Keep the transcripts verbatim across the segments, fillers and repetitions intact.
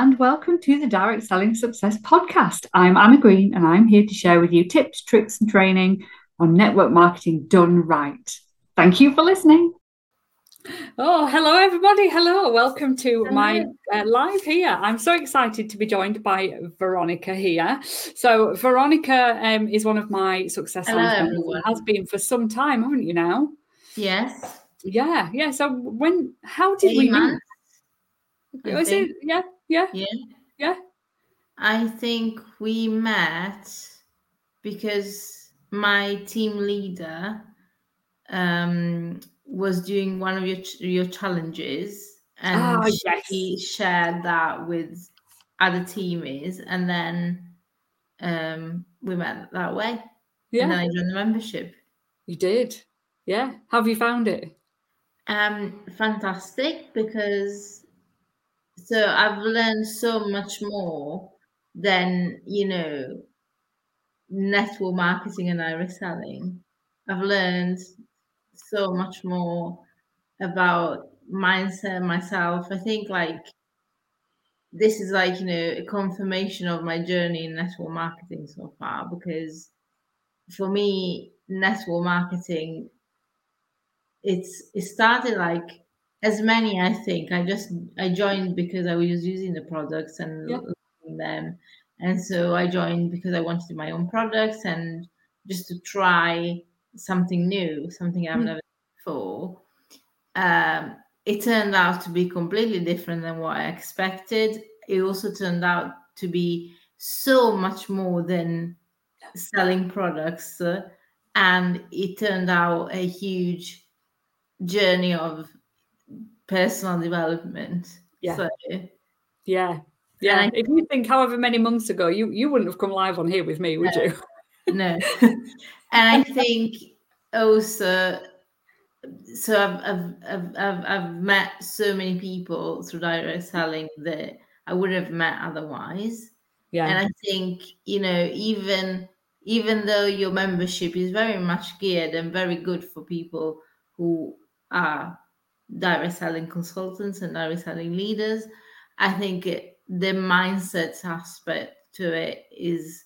and welcome to the Direct Selling Success podcast. I'm Anna Green and I'm here to share with you tips, tricks and training on network marketing done right. Thank you for listening. Oh, hello everybody. Hello. Welcome to hello. my uh, live here. I'm so excited to be joined by Veronica here. So Veronica um, is one of my success mentors and has been for some time, haven't you now? Yes. Yeah. Yeah. So when, how did Eight we meet? Was it? Yeah, yeah, yeah, yeah. I think we met because my team leader um, was doing one of your your challenges, and oh, yes. she shared that with other teamies, and then um, we met that way. Yeah, and then I joined the membership. You did, yeah. How have you found it? Um, fantastic, because. So I've learned so much more than, you know, network marketing and direct selling. I've learned so much more about mindset, myself. I think like this is like, you know, a confirmation of my journey in network marketing so far, because for me, network marketing, it's it started like As many, I think. I just I joined because I was using the products and yeah. loving them, and so I joined because I wanted my own products and just to try something new, something I've mm. never done before. Um, it turned out to be completely different than what I expected. It also turned out to be so much more than selling products, uh, and it turned out a huge journey of personal development. Yeah. So, yeah. Yeah. I, if you think however many months ago, you, you wouldn't have come live on here with me, would no, you? No. And I think also, so I've, I've, I've, I've, I've met so many people through direct selling that I wouldn't have met otherwise. Yeah. And I think, you know, even even though your membership is very much geared and very good for people who are direct selling consultants and direct selling leaders, I think it, the mindset aspect to it is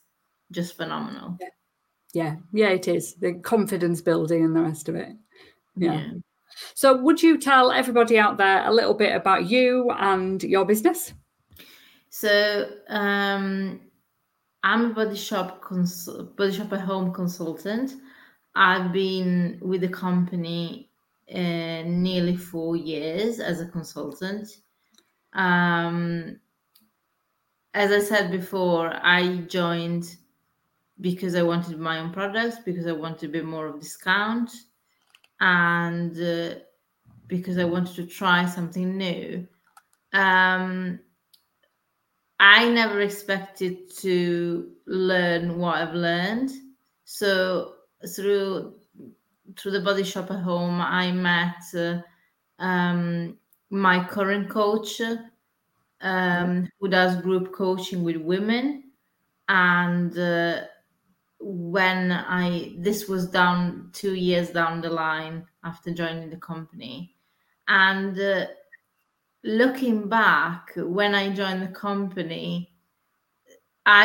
just phenomenal. Yeah. yeah, yeah, it is. The confidence building and the rest of it. Yeah. yeah. So would you tell everybody out there a little bit about you and your business? So um, I'm a Body Shop, cons- Body Shop at Home consultant. I've been with the company Uh, nearly four years as a consultant. Um, as I said before, I joined because I wanted my own products, because I wanted a bit more of discount, and uh, because I wanted to try something new. Um, I never expected to learn what I've learned. So through through the Body Shop at Home, I met uh, um, my current coach um, who does group coaching with women. And uh, when I, this was down two years down the line after joining the company. And uh, looking back, when I joined the company,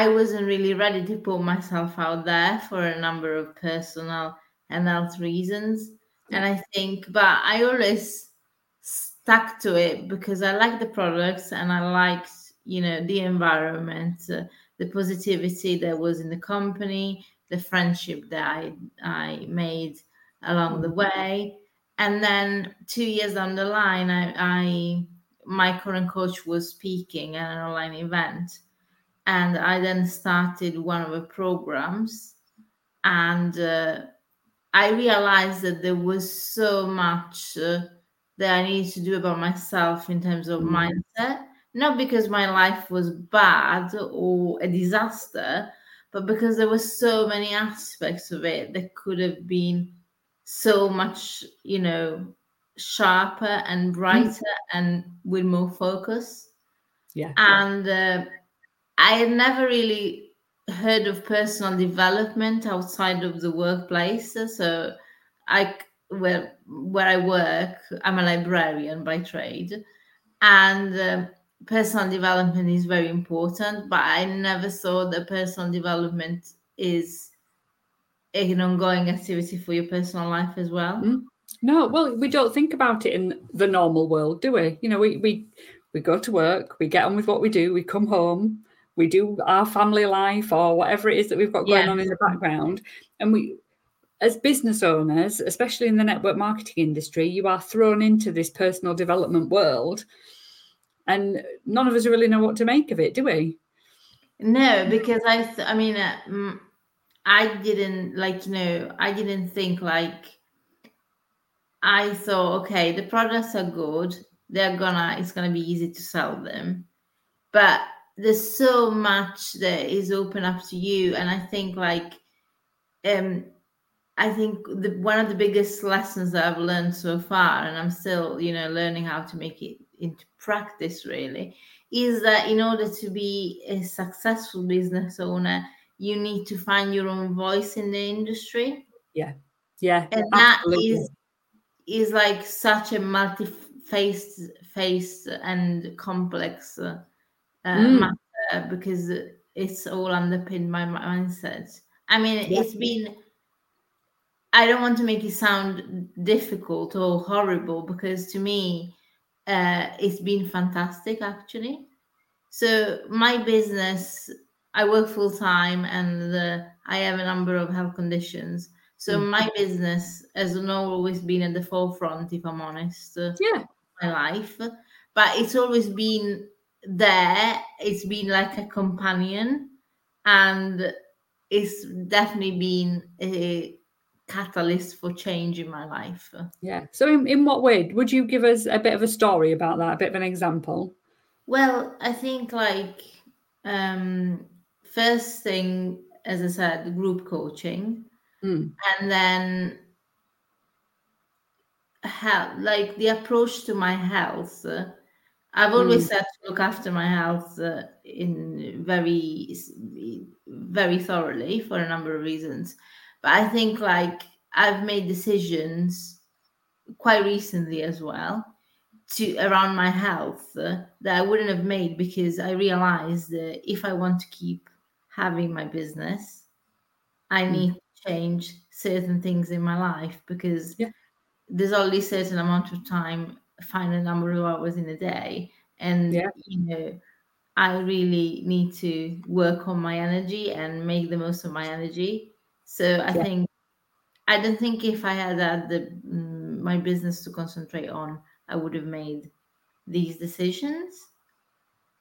I wasn't really ready to put myself out there for a number of personal and health reasons, and I think, but I always stuck to it because I like the products and I liked, you know, the environment, uh, the positivity that was in the company, the friendship that I I made along the way. And then two years down the line, I, I my current coach was speaking at an online event, and I then started one of her programs, and. Uh, I realized that there was so much uh, that I needed to do about myself in terms of mindset, not because my life was bad or a disaster, but because there were so many aspects of it that could have been so much, you know, sharper and brighter and with more focus. Yeah. And uh, I had never really heard of personal development outside of the workplace. So I where where I work, I'm a librarian by trade, and uh, personal development is very important, but I never saw that personal development is an ongoing activity for your personal life as well. Mm. No, well, we don't think about it in the normal world, do we? You know, we we we go to work, we get on with what we do, we come home, we do our family life or whatever it is that we've got going yeah. on in the background. And we, as business owners, especially in the network marketing industry, you are thrown into this personal development world, and none of us really know what to make of it, do we? No, because I, th- I mean, uh, I didn't like, you know, I didn't think like, I thought, okay, the products are good. They're gonna, it's gonna be easy to sell them. But there's so much that is open up to you. And I think like, um, I think the, one of the biggest lessons that I've learned so far, and I'm still, you know, learning how to make it into practice really, is that in order to be a successful business owner, you need to find your own voice in the industry. Yeah. Yeah. And absolutely. that is, is like such a multi-faced faced and complex uh, mm. matter, because it's all underpinned by my mindset. I mean, yes. it's been, I don't want to make it sound difficult or horrible, because to me, uh, it's been fantastic actually. So my business, I work full time, and uh, I have a number of health conditions. So my business has not always been at the forefront, if I'm honest, yeah. my life. But it's always been there. It's been like a companion, and it's definitely been a catalyst for change in my life. Yeah. So in, in what way? Would you give us a bit of a story about that, a bit of an example? Well, I think like um, first thing, as I said, group coaching. Mm. And then health, like the approach to my health. I've always mm. said to look after my health uh, in very, very thoroughly for a number of reasons. But I think like I've made decisions quite recently as well to around my health uh, that I wouldn't have made, because I realized that if I want to keep having my business, I mm. need change certain things in my life, because yeah. there's only a certain amount of time, find a number of hours in a day, and yeah. you know, I really need to work on my energy and make the most of my energy. So I yeah. think I don't think if I had had the, my business to concentrate on, I would have made these decisions.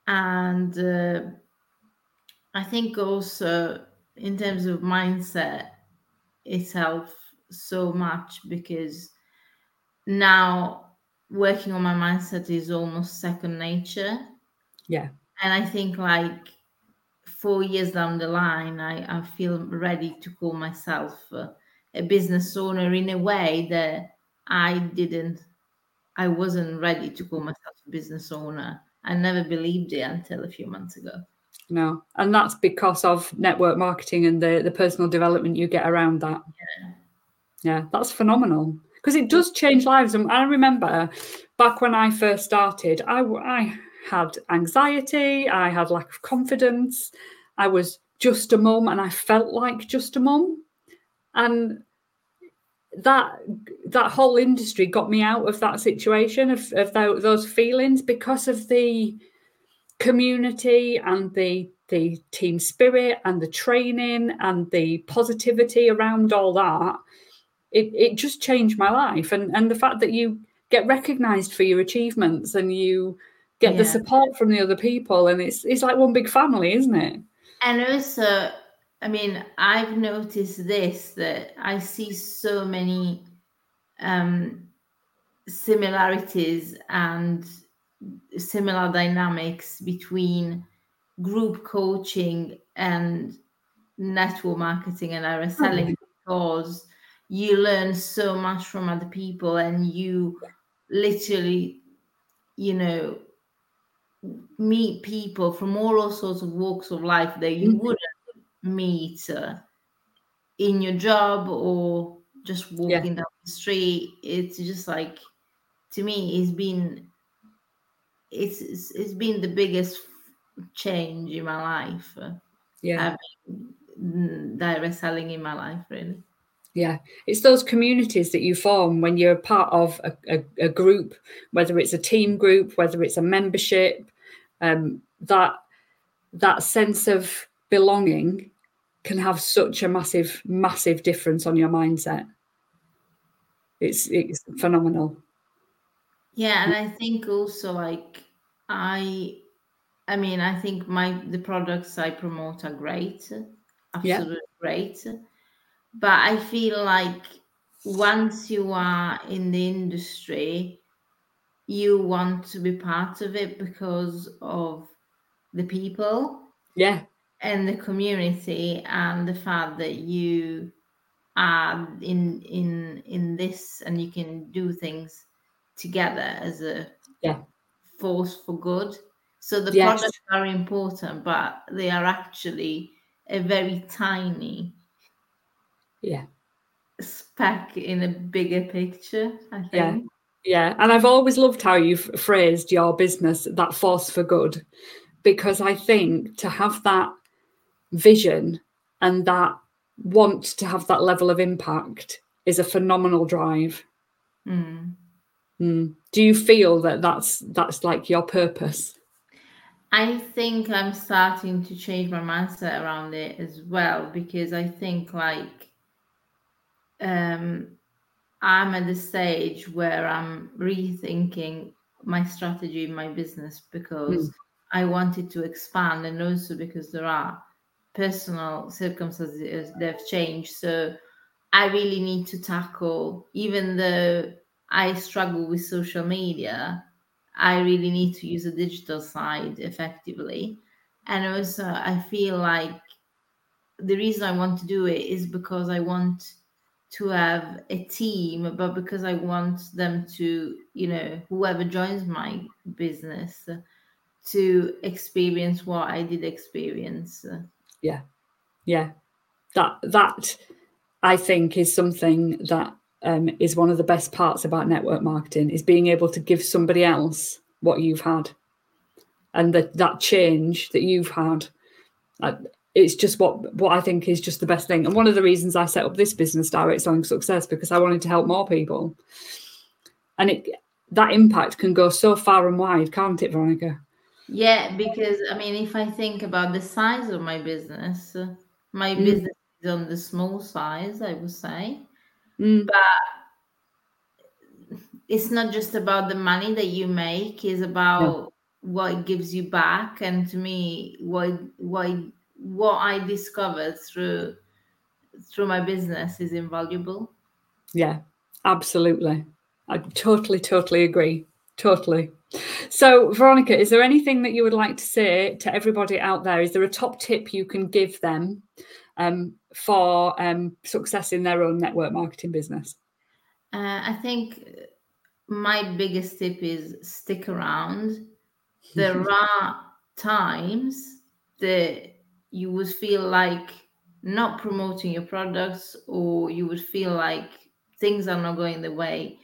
And uh, I think also in terms of mindset itself so much, because now working on my mindset is almost second nature. Yeah. And I think like four years down the line, I, I feel ready to call myself a business owner in a way that I didn't, I wasn't ready to call myself a business owner. I never believed it until a few months ago. No, and that's because of network marketing and the, the personal development you get around that. Yeah, yeah, that's phenomenal, because it does change lives. And I remember back when I first started, I, I had anxiety, I had lack of confidence, I was just a mum, and I felt like just a mum. And that that whole industry got me out of that situation, of, of those feelings, because of the community and the the team spirit and the training and the positivity around all that. It it just changed my life, and and the fact that you get recognized for your achievements and you get yeah. the support from the other people, and it's it's like one big family, isn't it? And also, I mean, I've noticed this, that I see so many um similarities and similar dynamics between group coaching and network marketing and direct selling, because you learn so much from other people, and you literally, you know, meet people from all sorts of walks of life that you wouldn't meet uh, in your job or just walking yeah. down the street. It's just like, to me, it's been it's, it's it's been the biggest change in my life. Yeah, I've been direct selling in my life, really. Yeah, it's those communities that you form when you're part of a, a, a group, whether it's a team group, whether it's a membership. Um, that that sense of belonging can have such a massive, massive difference on your mindset. It's it's phenomenal. Yeah, and I think also like I, I mean, I think my the products I promote are great, absolutely yeah. great. But I feel like once you are in the industry, you want to be part of it because of the people, yeah, and the community, and the fact that you are in in in this and you can do things together as a yeah. force for good. So the yes. products are important, but they are actually a very tiny yeah speck in a bigger picture, I think. Yeah. Yeah. And I've always loved how you've phrased your business, that force for good, because I think to have that vision and that want to have that level of impact is a phenomenal drive. Mm. Mm. Do you feel that that's that's like your purpose? I think I'm starting to change my mindset around it as well, because I think like um, I'm at the stage where I'm rethinking my strategy in my business because mm. I wanted to expand, and also because there are personal circumstances that have changed. So I really need to tackle, even though I struggle with social media, I really need to use the digital side effectively. And also I feel like the reason I want to do it is because I want to have a team, but because I want them to, you know, whoever joins my business to experience what I did experience. Yeah. Yeah. That, that I think is something that Um, is one of the best parts about network marketing, is being able to give somebody else what you've had, and that that change that you've had. Uh, it's just what what I think is just the best thing. And one of the reasons I set up this business, Direct Selling Success, because I wanted to help more people. And it that impact can go so far and wide, can't it, Veronica? Yeah, because I mean, if I think about the size of my business, my mm. business is on the small size, I would say. Mm. But it's not just about the money that you make, it's about no. what it gives you back. And to me, what what what I discovered through through my business is invaluable. Yeah, absolutely. I totally, totally agree. Totally. So, Veronica, is there anything that you would like to say to everybody out there? Is there a top tip you can give them um, for um, success in their own network marketing business? Uh, I think my biggest tip is stick around. There are times that you would feel like not promoting your products, or you would feel like things are not going the way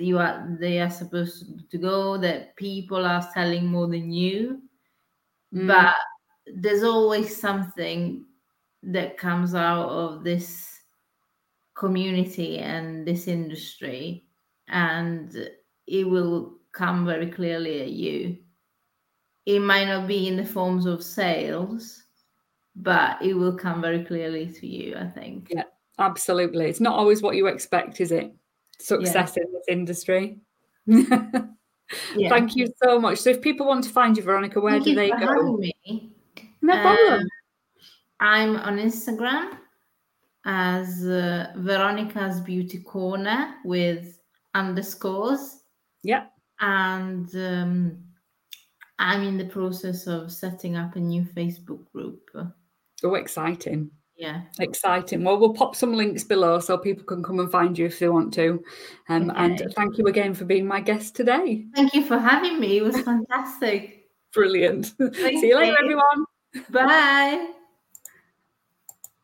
you are they are supposed to go, that people are selling more than you. Mm. But there's always something that comes out of this community and this industry, and it will come very clearly at you. It might not be in the forms of sales, but it will come very clearly to you, I think. Yeah, absolutely. It's not always what you expect, is it? Success yeah. in this industry. yeah. Thank you so much. So if people want to find you, Veronica, where Thank do you they for go? Me. No um, problem. I'm on Instagram as uh, Veronica's Beauty Corner with underscores. Yeah. And um, I'm in the process of setting up a new Facebook group. Oh, exciting. Yeah. Exciting. Well, we'll pop some links below so people can come and find you if they want to. Um, okay. And thank you again for being my guest today. Thank you for having me. It was fantastic. Brilliant. Thank See you later, everyone. Bye.